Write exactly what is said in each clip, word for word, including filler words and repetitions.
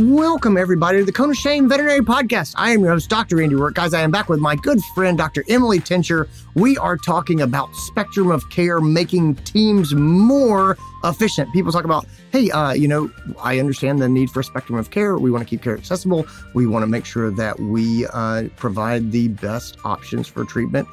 Welcome, everybody, to the Cone of Shame Veterinary Podcast. I am your host, Doctor Andy Roark. Guys, I am back with my good friend, Doctor Emily Tincher. We are talking about spectrum of care, making teams more efficient. People talk about, hey, uh, you know, I understand the need for a spectrum of care. We want to keep care accessible. We want to make sure that we uh, provide the best options for treatment,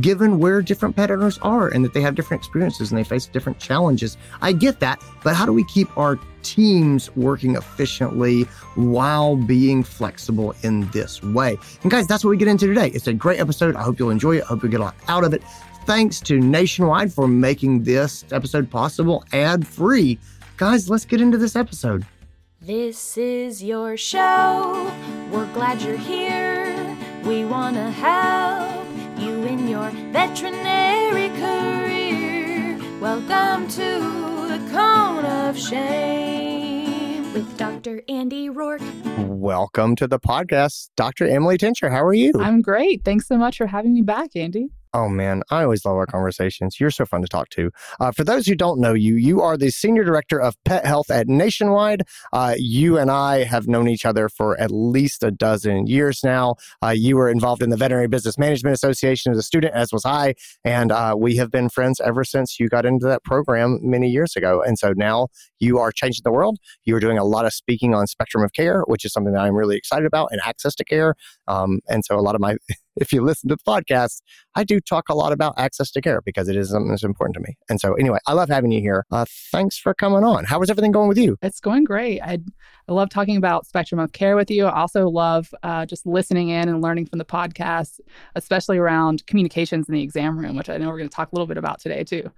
given where different pet owners are and that they have different experiences and they face different challenges. I get that, but how do we keep our teams working efficiently while being flexible in this way? And guys, that's what we get into today. It's a great episode. I hope you'll enjoy it. I hope you get a lot out of it. Thanks to Nationwide for making this episode possible ad-free. Guys, let's get into this episode. This is your show. We're glad you're here. We want to help you in your veterinary career. Welcome to the Cone of Shame with Doctor Andy Roark. Welcome to the podcast, Doctor Emily Tincher. How are you? I'm great. Thanks so much for having me back, Andy. Oh, man, I always love our conversations. You're so fun to talk to. Uh, for those who don't know you, you are the Senior Director of Pet Health at Nationwide. Uh, you and I have known each other for at least a dozen years now. Uh, you were involved in the Veterinary Business Management Association as a student, as was I, and uh, we have been friends ever since you got into that program many years ago. And so now you are changing the world. You are doing a lot of speaking on spectrum of care, which is something that I'm really excited about, and access to care. Um, and so a lot of my... If you listen to the podcast, I do talk a lot about access to care because it is something that's important to me. And so anyway, I love having you here. Uh, thanks for coming on. How is everything going with you? It's going great. I, I love talking about spectrum of care with you. I also love uh, just listening in and learning from the podcast, especially around communications in the exam room, which I know we're going to talk a little bit about today too.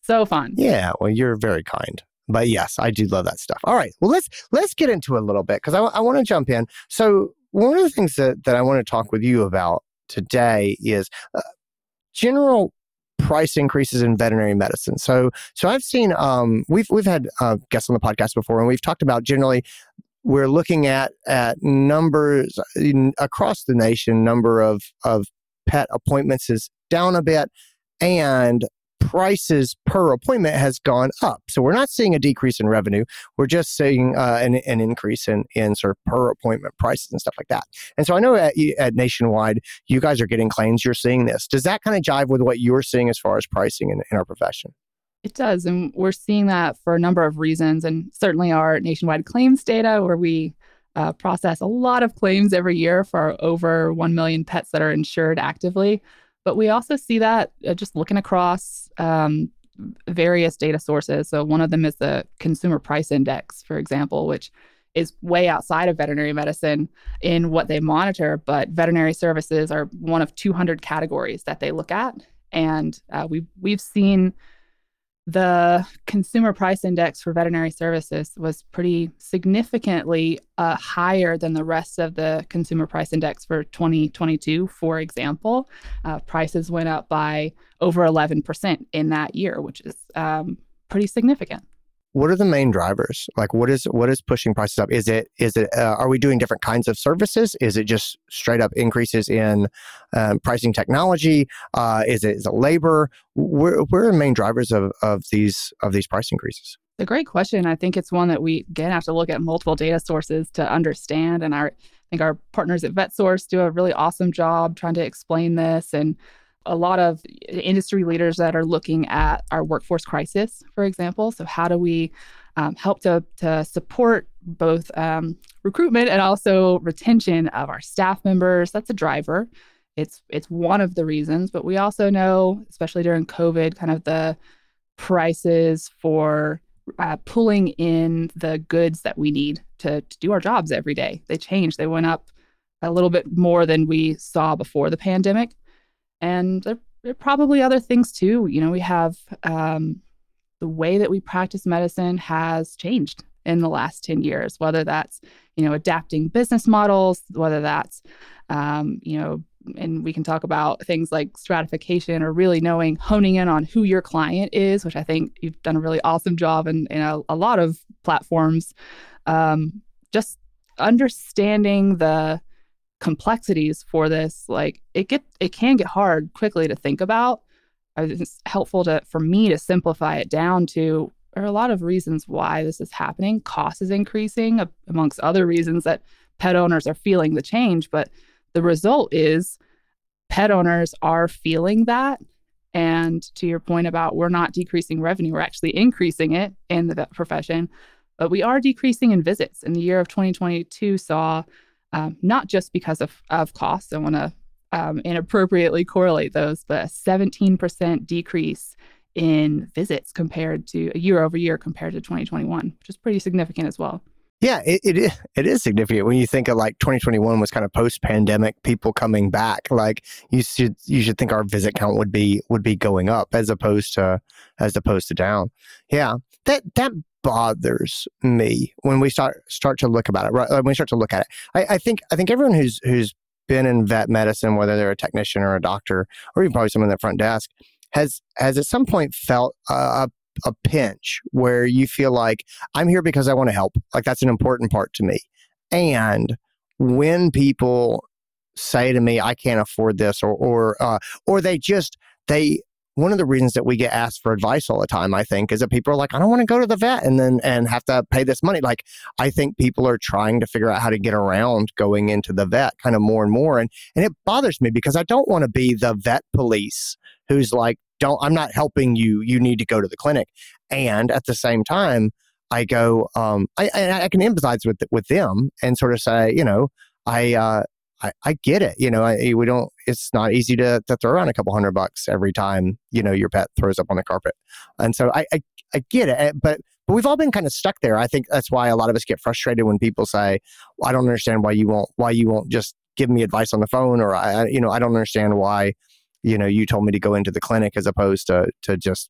So fun. Yeah. Well, you're very kind. But yes, I do love that stuff. All right. Well, let's let's get into it a little bit because I, I want to jump in. So one of the things that, that I want to talk with you about today is uh, general price increases in veterinary medicine. So, so I've seen um, we've we've had uh, guests on the podcast before, and we've talked about generally we're looking at at numbers in, across the nation. Number of of pet appointments is down a bit, and prices per appointment has gone up. So we're not seeing a decrease in revenue. We're just seeing uh, an, an increase in, in sort of per appointment prices and stuff like that. And so I know at, at Nationwide, you guys are getting claims. You're seeing this. Does that kind of jive with what you're seeing as far as pricing in, in our profession? It does. And we're seeing that for a number of reasons. And certainly our Nationwide claims data, where we uh, process a lot of claims every year for our over one million pets that are insured actively. But we also see that uh, just looking across um, various data sources. So one of them is the Consumer Price Index, for example, which is way outside of veterinary medicine in what they monitor. But veterinary services are one of two hundred categories that they look at. And uh, we've, we've seen the Consumer Price Index for veterinary services was pretty significantly uh, higher than the rest of the Consumer Price Index for twenty twenty-two, for example. Uh, prices went up by over eleven percent in that year, which is um, pretty significant. What are the main drivers? Like, what is what is pushing prices up? Is it is it uh, are we doing different kinds of services? Is it just straight up increases in um, pricing technology? Uh, is it is it labor? Where where are the main drivers of of these of these price increases? It's a great question. I think it's one that we again have to look at multiple data sources to understand. And our I think our partners at VetSource do a really awesome job trying to explain this, and a lot of industry leaders that are looking at our workforce crisis, for example. So how do we um, help to, to support both um, recruitment and also retention of our staff members? That's a driver. It's it's one of the reasons, but we also know, especially during COVID, kind of the prices for uh, pulling in the goods that we need to, to do our jobs every day. They changed. They went up a little bit more than we saw before the pandemic. And there are probably other things too. You know, we have um, the way that we practice medicine has changed in the last ten years, whether that's, you know, adapting business models, whether that's, um, you know, and we can talk about things like stratification or really knowing, honing in on who your client is, which I think you've done a really awesome job in, in a, a lot of platforms. Um, just understanding the complexities for this, like it get it can get hard quickly to think about. It's helpful to for me to simplify it down to There are a lot of reasons why this is happening. Cost is increasing, amongst other reasons that pet owners are feeling the change. But the result is pet owners are feeling that. And to your point about we're not decreasing revenue, we're actually increasing it in the vet profession. But we are decreasing in visits. And the year of twenty twenty-two saw, um, not just because of, of costs, I want to um, inappropriately correlate those, but a seventeen percent decrease in visits compared to year over year compared to twenty twenty-one, which is pretty significant as well. Yeah, it, it is. It is significant when you think of like twenty twenty-one was kind of post-pandemic people coming back. Like you should you should think our visit count would be would be going up as opposed to as opposed to down. Yeah, that that bothers me when we start start to look about it. Right, when we start to look at it, I, I think I think everyone who's who's been in vet medicine, whether they're a technician or a doctor or even probably someone in the front desk, has has at some point felt a. Uh, a pinch where you feel like I'm here because I want to help. Like that's an important part to me. And when people say to me, I can't afford this or, or, uh, or they just, they, one of the reasons that we get asked for advice all the time, I think, is that people are like, I don't want to go to the vet and then, and have to pay this money. Like, I think people are trying to figure out how to get around going into the vet kind of more and more. And, and it bothers me because I don't want to be the vet police who's like, Don't, I'm not helping you. You need to go to the clinic. And at the same time, I go, um, I, I, I can empathize with with them and sort of say, you know, I, uh, I, I get it. You know, I, we don't, it's not easy to, to throw around a couple hundred bucks every time, you know, your pet throws up on the carpet. And so I, I, I get it, but, but we've all been kind of stuck there. I think that's why a lot of us get frustrated when people say, well, I don't understand why you won't, why you won't just give me advice on the phone. Or I, you know, I don't understand why, you know, you told me to go into the clinic as opposed to to just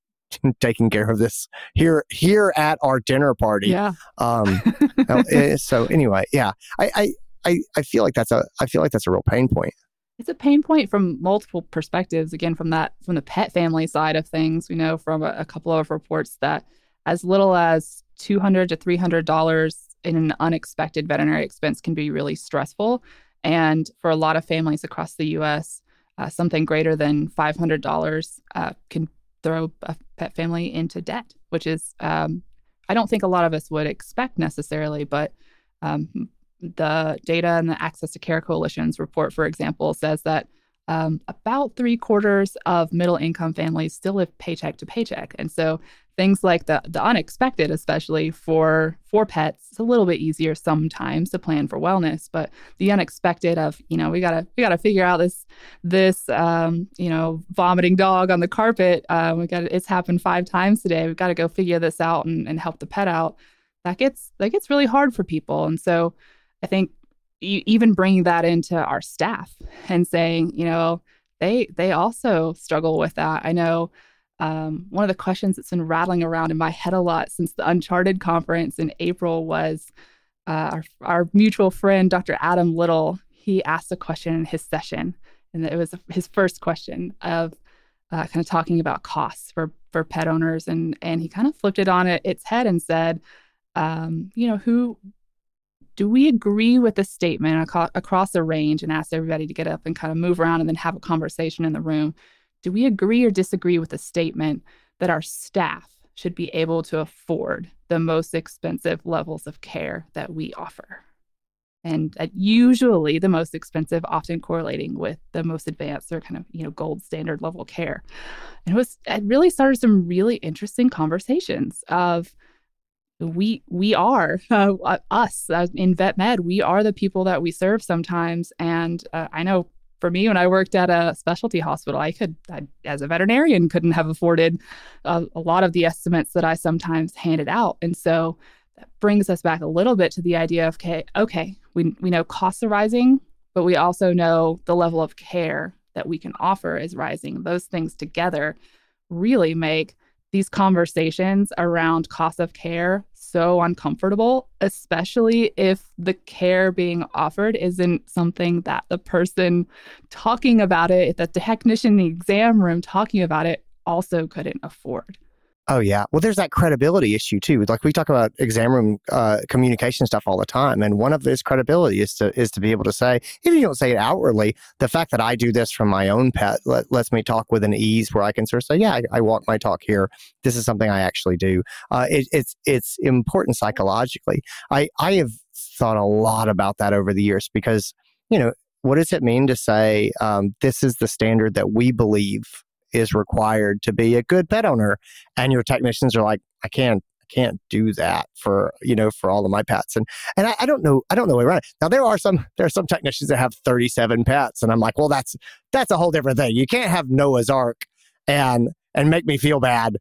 taking care of this here here at our dinner party. Yeah. Um, so anyway, yeah, I, I I feel like that's a I feel like that's a real pain point. It's a pain point from multiple perspectives. Again, from that from the pet family side of things, we know from a, a couple of reports that as little as two hundred to three hundred dollars in an unexpected veterinary expense can be really stressful, and for a lot of families across the U S. Uh, something greater than five hundred dollars uh, can throw a pet family into debt, which is, um, I don't think a lot of us would expect necessarily, but um, the data and the Access to Care Coalition's report, for example, says that um, about three quarters of middle income families still live paycheck to paycheck. And so things like the the unexpected, especially for for pets, it's a little bit easier sometimes to plan for wellness. But the unexpected of, you know, we gotta we gotta figure out this this um, you know, vomiting dog on the carpet. Uh, we got it's happened five times today. We've got to go figure this out and, and help the pet out. That gets that gets really hard for people. And so I think you, even bringing that into our staff and saying, you know, they they also struggle with that. I know. Um, one of the questions that's been rattling around in my head a lot since the Uncharted conference in April was uh, our, our mutual friend, Doctor Adam Little. He asked a question in his session, and it was his first question of uh, kind of talking about costs for, for pet owners. And, and he kind of flipped it on it, its head and said, um, you know, who do we agree with the statement ac- across a range, and asked everybody to get up and kind of move around and then have a conversation in the room. Do we agree or disagree with the statement that our staff should be able to afford the most expensive levels of care that we offer? And uh, usually the most expensive, often correlating with the most advanced or kind of, you know, gold standard level care. And it was, it really started some really interesting conversations of we, we are uh, us uh, in vet med, we are the people that we serve sometimes. And uh, I know, for me, when I worked at a specialty hospital, I could, I, as a veterinarian, couldn't have afforded a, a lot of the estimates that I sometimes handed out. And so that brings us back a little bit to the idea of, okay, okay, we we know costs are rising, but we also know the level of care that we can offer is rising. Those things together really make these conversations around cost of care so uncomfortable, especially if the care being offered isn't something that the person talking about it, the technician in the exam room talking about it, also couldn't afford. Oh, yeah. Well, there's that credibility issue, too. Like, we talk about exam room uh, communication stuff all the time. And one of this credibility is to is to be able to say, if you don't say it outwardly, the fact that I do this from my own pet let, lets me talk with an ease where I can sort of say, yeah, I, I walk my talk here. This is something I actually do. Uh, it, it's it's important psychologically. I, I have thought a lot about that over the years because, you know, what does it mean to say um, this is the standard that we believe is required to be a good pet owner? And your technicians are like, I can't, I can't do that for, you know, for all of my pets. And and I, I don't know, I don't know way around it. Now there are some, there are some technicians that have thirty-seven pets, and I'm like, well, that's that's a whole different thing. You can't have Noah's Ark and and make me feel bad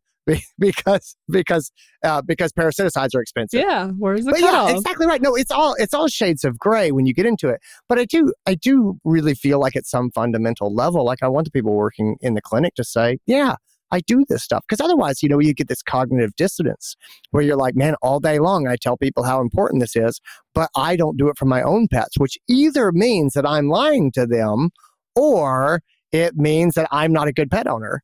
because because uh, because parasiticides are expensive. Yeah, where's the but cutoff? Yeah, exactly right. No, it's all it's all shades of gray when you get into it. But I do I do really feel like at some fundamental level, like I want the people working in the clinic to say, yeah, I do this stuff, because otherwise, you know, you get this cognitive dissonance where you're like, man, all day long I tell people how important this is, but I don't do it for my own pets, which either means that I'm lying to them, or it means that I'm not a good pet owner.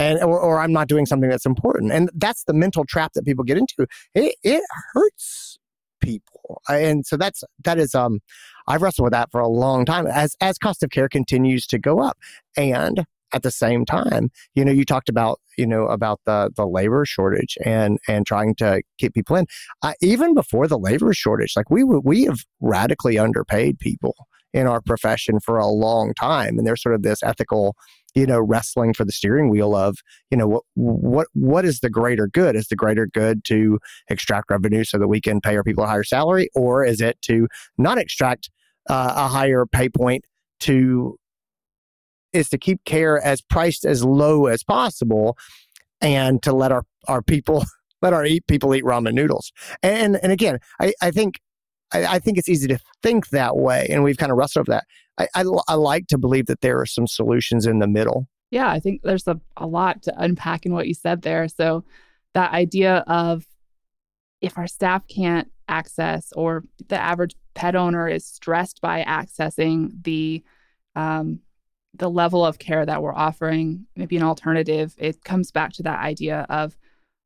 And or, or I'm not doing something that's important. And that's the mental trap that people get into. It, it hurts people. And so that's that is um I've wrestled with that for a long time as as cost of care continues to go up. And at the same time, you know, you talked about, you know, about the the labor shortage and and trying to keep people in. Uh, even before the labor shortage, like we we have radically underpaid people in our profession for a long time, and there's sort of this ethical, you know, wrestling for the steering wheel of, you know, what what what is the greater good? Is the greater good to extract revenue so that we can pay our people a higher salary, or is it to not extract uh, a higher pay point to is to keep care as priced as low as possible, and to let our our people let our eat people eat ramen noodles? And and again, I I think. I think it's easy to think that way, and we've kind of wrestled with that. I, I, I like to believe that there are some solutions in the middle. Yeah, I think there's a, a lot to unpack in what you said there. So that idea of if our staff can't access, or the average pet owner is stressed by accessing the um, the level of care that we're offering, maybe an alternative, it comes back to that idea of,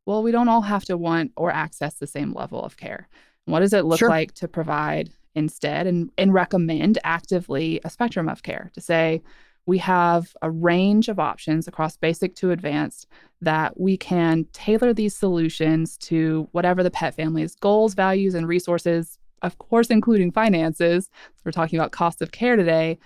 well, we don't all have to want or access the same level of care. What does it look sure. like to provide instead, and, and recommend actively a spectrum of care to say we have a range of options across basic to advanced that we can tailor these solutions to whatever the pet family's goals, values, and resources, of course, including finances. We're talking about cost of care today.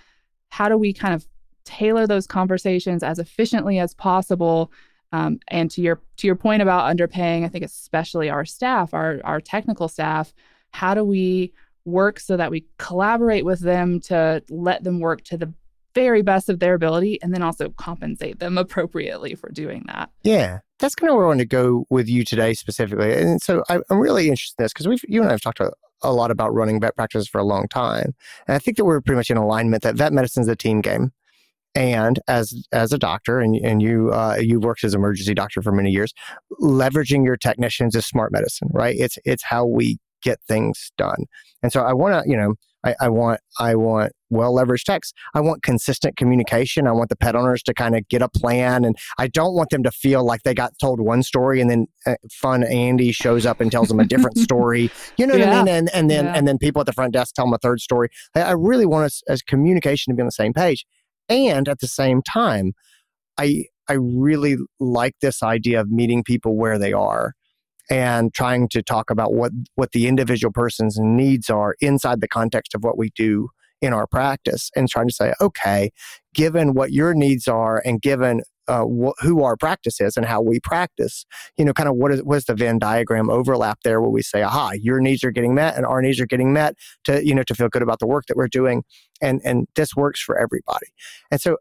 How do we kind of tailor those conversations as efficiently as possible? Um, and to your to your point about underpaying, I think especially our staff, our our technical staff, how do we work so that we collaborate with them to let them work to the very best of their ability, and then also compensate them appropriately for doing that? Yeah, that's kind of where I want to go with you today specifically. And so I, I'm really interested in this because we've you and I have talked about a lot about running vet practices for a long time, and I think that we're pretty much in alignment that vet medicine is a team game. And as as a doctor, and and you uh, you've worked as an emergency doctor for many years, leveraging your technicians is smart medicine, right? It's it's how we get things done. And so I want to, you know, I, I want I want well leveraged techs. I want consistent communication. I want the pet owners to kind of get a plan, and I don't want them to feel like they got told one story and then uh, fun Andy shows up and tells them a different story. You know what yeah. I mean? And and then yeah. and then people at the front desk tell them a third story. I, I really want us as communication to be on the same page. And at the same time, I I really like this idea of meeting people where they are and trying to talk about what, what the individual person's needs are inside the context of what we do in our practice, and trying to say, okay, given what your needs are and given uh, wh- who our practice is and how we practice, you know, kind of what is what's the Venn diagram overlap there where we say, aha, your needs are getting met and our needs are getting met to, you know, to feel good about the work that we're doing. And and this works for everybody. And so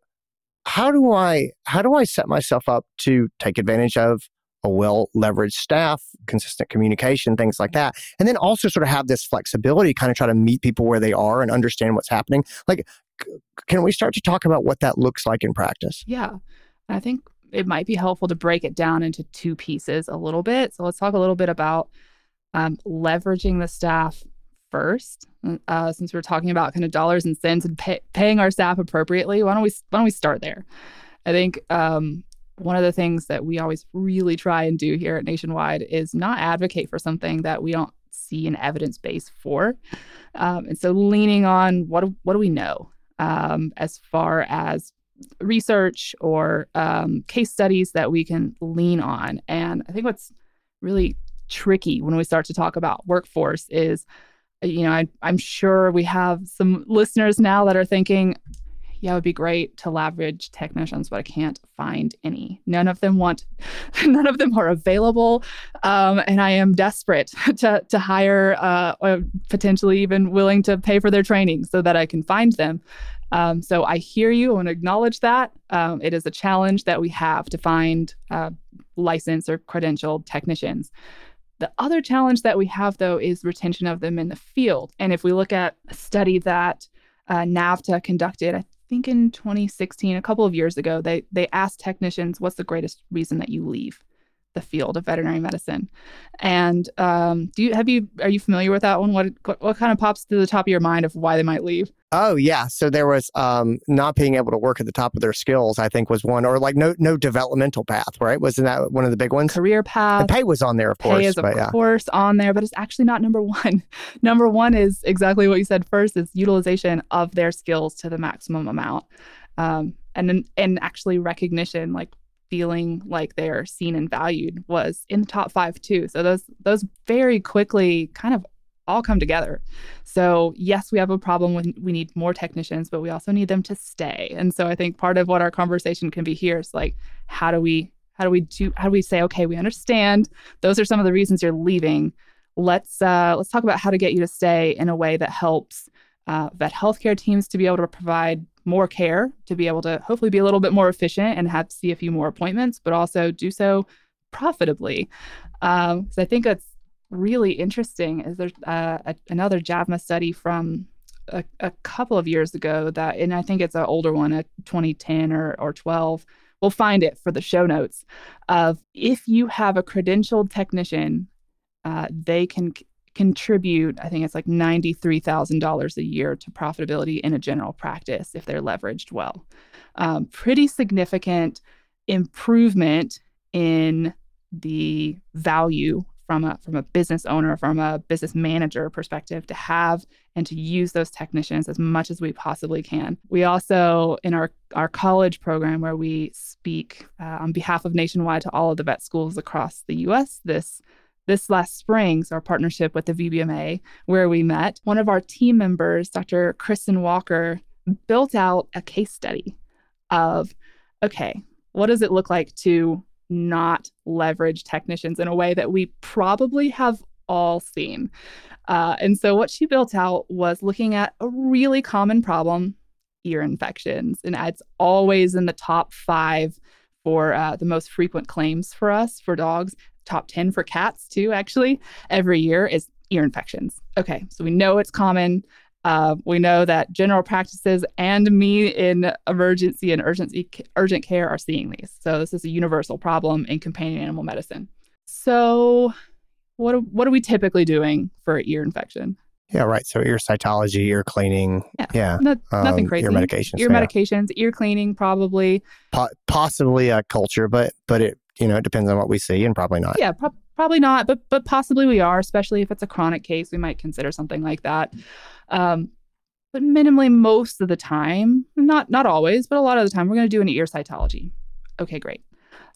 how do I how do I set myself up to take advantage of a well-leveraged staff, consistent communication, things like that? And then also sort of have this flexibility, kind of try to meet people where they are and understand what's happening. Like, c- can we start to talk about what that looks like in practice? Yeah, I think it might be helpful to break it down into two pieces a little bit. So let's talk a little bit about um, leveraging the staff first, uh, since we're talking about kind of dollars and cents and pay- paying our staff appropriately. Why don't we why don't we start there? I think um, One of the things that we always really try and do here at Nationwide is not advocate for something that we don't see an evidence base for. Um, and so leaning on what, what do we know um, as far as research or um, case studies that we can lean on. And I think what's really tricky when we start to talk about workforce is, you know, I, I'm sure we have some listeners now that are thinking, yeah, it would be great to leverage technicians, but I can't find any. None of them want, none of them are available. Um, and I am desperate to to hire uh, or potentially even willing to pay for their training so that I can find them. Um, so I hear you and acknowledge that. Um, it is a challenge that we have to find uh, licensed or credentialed technicians. The other challenge that we have, though, is retention of them in the field. And if we look at a study that uh, NAVTA conducted, I I think in twenty sixteen, a couple of years ago, they they asked technicians, what's the greatest reason that you leave the field of veterinary medicine? And um, do you have you are you familiar with that one? What what kind of pops to the top of your mind of why they might leave? Oh, yeah. So there was um, not being able to work at the top of their skills, I think, was one, or like no no developmental path, right? Wasn't that one of the big ones? Career path. The pay was on there, of course. Pay is, of but, yeah. course, on there, but it's actually not number one. Number one is exactly what you said first, is utilization of their skills to the maximum amount. Um, and and actually recognition, like feeling like they're seen and valued, was in the top five, too. So those those very quickly kind of all come together. So yes, we have a problem when we need more technicians, but we also need them to stay. And so I think part of what our conversation can be here is like, how do we, how do we do, how do we say, okay, we understand those are some of the reasons you're leaving. Let's uh, let's talk about how to get you to stay in a way that helps uh, vet healthcare teams to be able to provide more care, to be able to hopefully be a little bit more efficient and have to see a few more appointments, but also do so profitably. Um, so I think that's really interesting. Is there's uh, a, another JAVMA study from a, a couple of years ago that, and I think it's an older one, a twenty ten or, or twelve, we'll find it for the show notes, of if you have a credentialed technician, uh, they can c- contribute, I think it's like ninety-three thousand dollars a year to profitability in a general practice if they're leveraged well. Um, pretty significant improvement in the value from a from a business owner, from a business manager perspective, to have and to use those technicians as much as we possibly can. We also, in our, our college program where we speak uh, on behalf of Nationwide to all of the vet schools across the U S, this this last spring, so our partnership with the V B M A, where we met, one of our team members, Doctor Kristen Walker, built out a case study of, okay, what does it look like to not leverage technicians in a way that we probably have all seen. Uh, and so what she built out was looking at a really common problem, ear infections. And it's always in the top five for uh, the most frequent claims for us, for dogs, top ten for cats too, actually, every year is ear infections. Okay, so we know it's common. Uh, we know that general practices and me in emergency and urgency, urgent care are seeing these. So this is a universal problem in companion animal medicine. So what, what are we typically doing for ear infection? Yeah, right. So ear cytology, ear cleaning. Yeah, yeah. No, nothing um, crazy. Ear medications. Ear yeah. medications, ear cleaning probably. Po- possibly a culture, but but it you know it depends on what we see and probably not. Yeah, pro- probably not, but but possibly we are, especially if it's a chronic case, we might consider something like that. Um, but minimally, most of the time, not not always, but a lot of the time, we're going to do an ear cytology. Okay, great.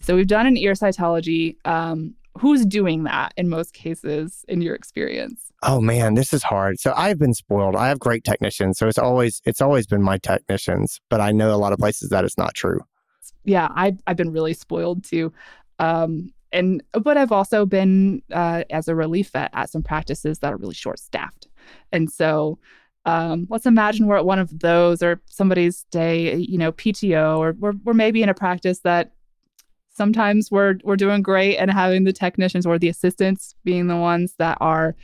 So we've done an ear cytology. Um, who's doing that in most cases in your experience? Oh man, this is hard. So I've been spoiled. I have great technicians. So it's always it's always been my technicians. But I know a lot of places that it's not true. Yeah, I've I've been really spoiled too. Um, and but I've also been uh, as a relief vet at some practices that are really short staffed. And so um, let's imagine we're at one of those, or somebody's day, you know, P T O, or we're, we're maybe in a practice that sometimes we're we're doing great and having the technicians or the assistants being the ones that are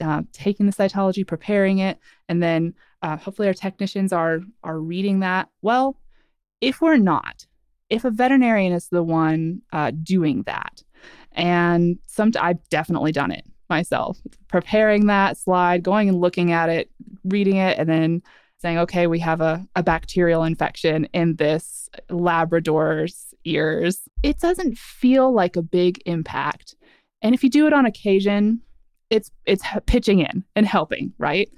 uh, taking the cytology, preparing it, and then uh, hopefully our technicians are are reading that. Well, if we're not, if a veterinarian is the one uh, doing that, and some I've definitely done it myself, preparing that slide, going and looking at it, reading it, and then saying, okay, we have a, a bacterial infection in this Labrador's ears, it doesn't feel like a big impact. And if you do it on occasion, it's it's pitching in and helping, right?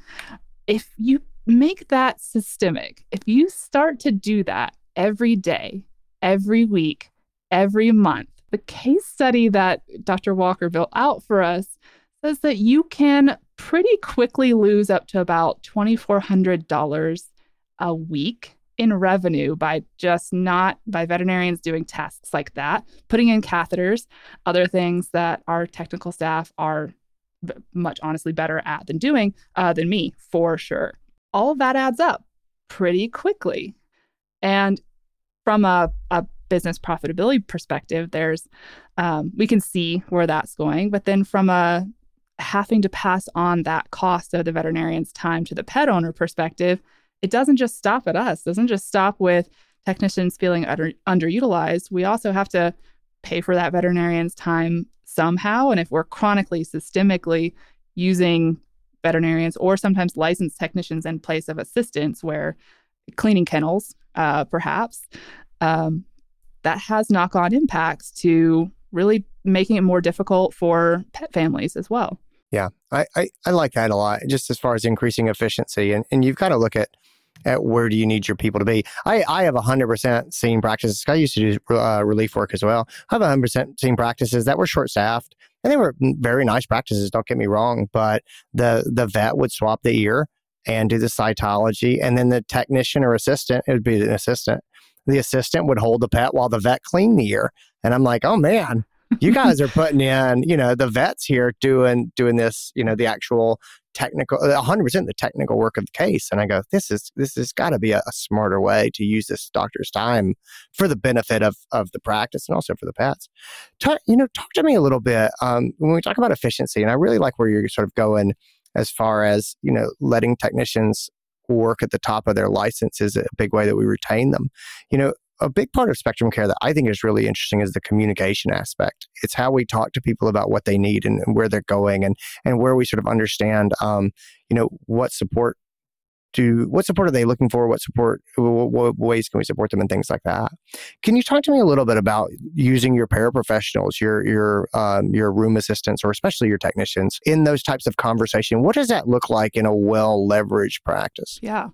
If you make that systemic, if you start to do that every day, every week, every month, the case study that Doctor Walker built out for us says that you can pretty quickly lose up to about two thousand four hundred dollars a week in revenue by just not, by veterinarians doing tasks like that, putting in catheters, other things that our technical staff are much honestly better at than doing, uh, than me, for sure. All of that adds up pretty quickly. And from a, a business profitability perspective, there's um, we can see where that's going. But then from a having to pass on that cost of the veterinarian's time to the pet owner perspective, it doesn't just stop at us. It doesn't just stop with technicians feeling under, underutilized. We also have to pay for that veterinarian's time somehow. And if we're chronically, systemically using veterinarians or sometimes licensed technicians in place of assistants where cleaning kennels, uh, perhaps, um, that has knock-on impacts to really making it more difficult for pet families as well. Yeah, I, I, I like that a lot, just as far as increasing efficiency. And, and you've got to look at at where do you need your people to be. I, I have one hundred percent seen practices. I used to do uh, relief work as well. I have one hundred percent seen practices that were short-staffed. And they were very nice practices, don't get me wrong, but the, the vet would swap the ear and do the cytology. And then the technician or assistant, it would be an assistant. The assistant would hold the pet while the vet cleaned the ear. And I'm like, oh man, you guys are putting in, you know, the vets here doing doing this, you know, the actual technical, one hundred percent the technical work of the case. And I go, this is this has got to be a, a smarter way to use this doctor's time for the benefit of of the practice and also for the pets. Talk, you know, talk to me a little bit um, when we talk about efficiency. And I really like where you're sort of going as far as, you know, letting technicians work at the top of their license is a big way that we retain them. You know, a big part of Spectrum Care that I think is really interesting is the communication aspect. It's how we talk to people about what they need and, and where they're going and and where we sort of understand, um, you know, what support do, what support are they looking for? What support, what, what ways can we support them and things like that? Can you talk to me a little bit about using your paraprofessionals, your, your, um, your room assistants, or especially your technicians in those types of conversation? What does that look like in a well-leveraged practice? Yeah.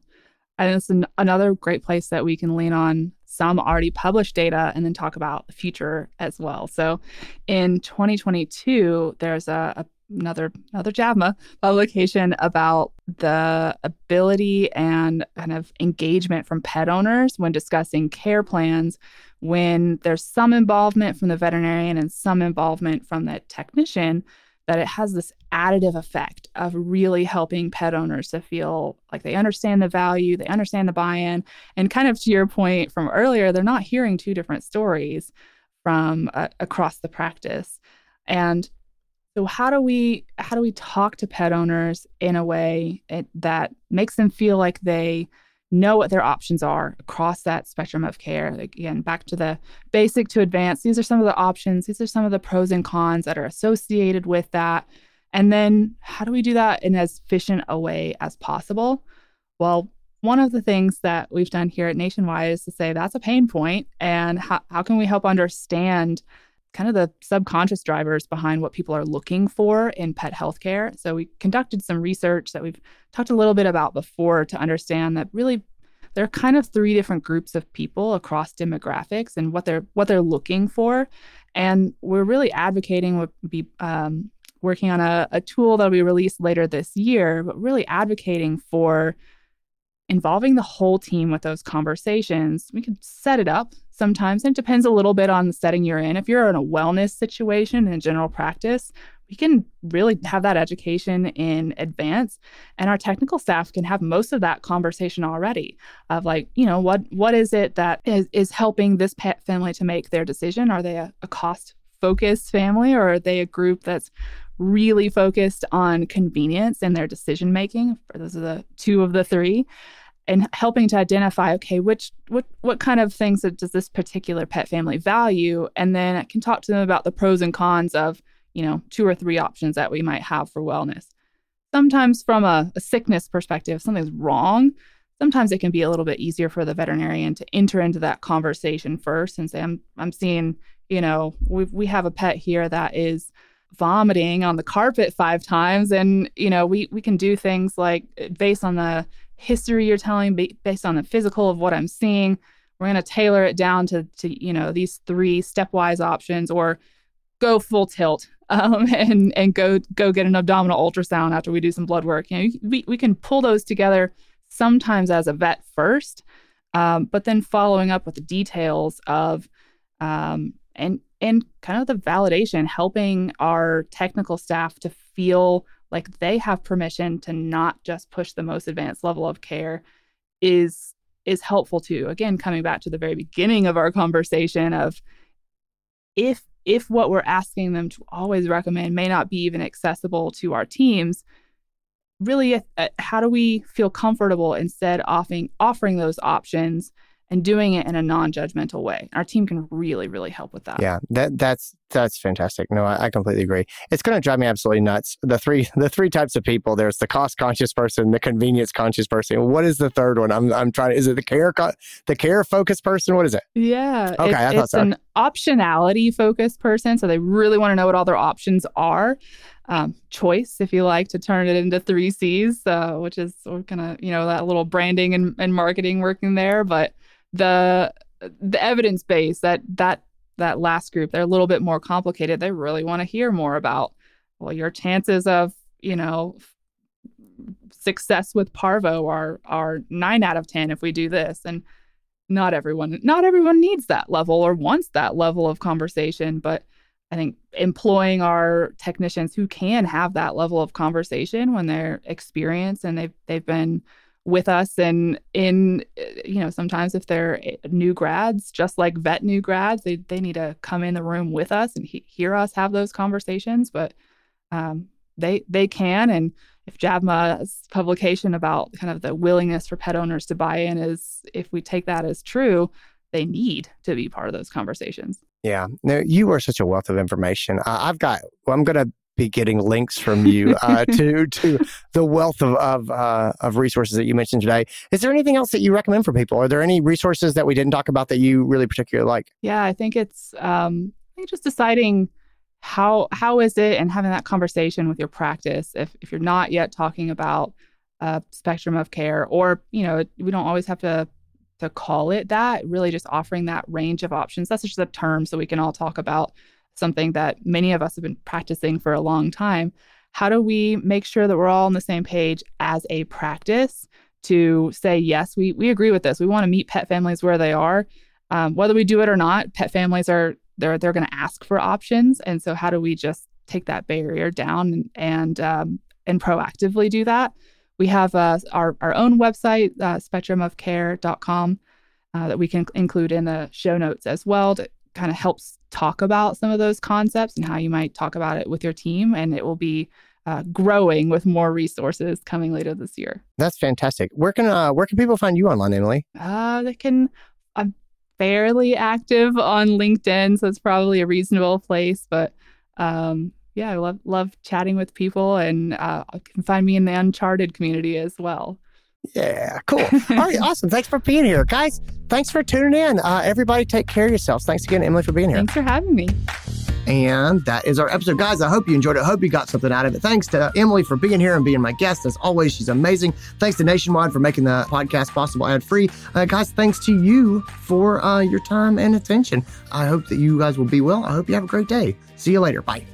And it's an, another great place that we can lean on some already published data and then talk about the future as well. So in twenty twenty-two, there's a, a another another JAVMA publication about the ability and kind of engagement from pet owners when discussing care plans, when there's some involvement from the veterinarian and some involvement from the technician, that it has this additive effect of really helping pet owners to feel like they understand the value, they understand the buy-in. And kind of to your point from earlier, they're not hearing two different stories from uh, across the practice. And so how do we how do we talk to pet owners in a way it, that makes them feel like they know what their options are across that spectrum of care? Again, back to the basic to advanced. These are some of the options. These are some of the pros and cons that are associated with that. And then how do we do that in as efficient a way as possible? Well, one of the things that we've done here at Nationwide is to say that's a pain point, and how, how can we help understand kind of the subconscious drivers behind what people are looking for in pet healthcare. So we conducted some research that we've talked a little bit about before to understand that really there are kind of three different groups of people across demographics and what they're what they're looking for. And we're really advocating would be um, working on a, a tool that'll be released later this year, but really advocating for involving the whole team with those conversations. We can set it up sometimes, and it depends a little bit on the setting you're in. If you're in a wellness situation in general practice, we can really have that education in advance, and our technical staff can have most of that conversation already of like, you know, what what is it that is, is helping this pet family to make their decision? Are they a, a cost-focused family, or are they a group that's really focused on convenience in their decision making? Those are the two of the three, and helping to identify, okay, which what what kind of things does this particular pet family value? And then I can talk to them about the pros and cons of, you know, two or three options that we might have for wellness. Sometimes from a, a sickness perspective, something's wrong. sometimes it can be a little bit easier for the veterinarian to enter into that conversation first and say, I'm I'm seeing, you know, we we have a pet here that is vomiting on the carpet five times. And, you know, we, we can do things like, based on the history you're telling, based on the physical of what I'm seeing, we're going to tailor it down to, to, you know, these three stepwise options, or go full tilt um, and, and go go get an abdominal ultrasound after we do some blood work. You know, we, we can pull those together sometimes as a vet first, um, but then following up with the details of um, and and kind of the validation, helping our technical staff to feel like they have permission to not just push the most advanced level of care is is helpful too. Again, coming back to the very beginning of our conversation of if if what we're asking them to always recommend may not be even accessible to our teams, really, uh, how do we feel comfortable instead offering offering those options and doing it in a non-judgmental way? Our team can really, really help with that. Yeah, that that's that's fantastic. No, I, I completely agree. It's going to drive me absolutely nuts. The three the three types of people. There's the cost-conscious person, the convenience-conscious person. What is the third one? I'm I'm trying. Is it the care the care-focused person? What is it? Yeah. Okay, it's, I thought it's so. An optionality-focused person, so they really want to know what all their options are. Um, choice, if you like, to turn it into three C's, uh, which is kind of, you know, that little branding and, and marketing working there, but. The the evidence base, that that that last group, they're a little bit more complicated. They really want to hear more about, well, your chances of, you know, success with parvo are are nine out of ten if we do this. And not everyone not everyone needs that level or wants that level of conversation. But I think employing our technicians who can have that level of conversation when they're experienced and they've they've been with us, and in, you know, sometimes if they're new grads, just like vet new grads, they they need to come in the room with us and he, hear us have those conversations. But um, they they can, and if JAVMA's publication about kind of the willingness for pet owners to buy in is, if we take that as true, they need to be part of those conversations. Yeah, no, you are such a wealth of information. Uh, I've got, well, I'm gonna. be getting links from you uh, to to the wealth of of, uh, of resources that you mentioned today. Is there anything else that you recommend for people? Are there any resources that we didn't talk about that you really particularly like? Yeah, I think it's um, I think just deciding how how is it and having that conversation with your practice. If if you're not yet talking about a spectrum of care, or, you know, we don't always have to to call it that. Really, just offering that range of options. That's just a term, so we can all talk about something that many of us have been practicing for a long time. How do we make sure that we're all on the same page as a practice to say, yes, we we agree with this. We want to meet pet families where they are. Um, whether we do it or not, pet families are, they're they're going to ask for options. And so how do we just take that barrier down and and, um, and proactively do that? We have uh, our, our own website, uh, spectrum of care dot com, uh, that we can include in the show notes as well, to kind of helps talk about some of those concepts and how you might talk about it with your team. And it will be uh, growing with more resources coming later this year. That's fantastic. Where can uh, where can people find you online, Emily? Uh, they can. I'm fairly active on LinkedIn, so it's probably a reasonable place. But um, yeah, I love love chatting with people, and uh, you can find me in the Uncharted community as well. Yeah, cool. All right, awesome. Thanks for being here, guys. Thanks for tuning in. Uh, everybody take care of yourselves. Thanks again, Emily, for being here. Thanks for having me. And that is our episode, guys. I hope you enjoyed it. I hope you got something out of it. Thanks to Emily for being here and being my guest. As always, she's amazing. Thanks to Nationwide for making the podcast possible ad-free. Uh, guys, thanks to you for uh, your time and attention. I hope that you guys will be well. I hope you have a great day. See you later. Bye.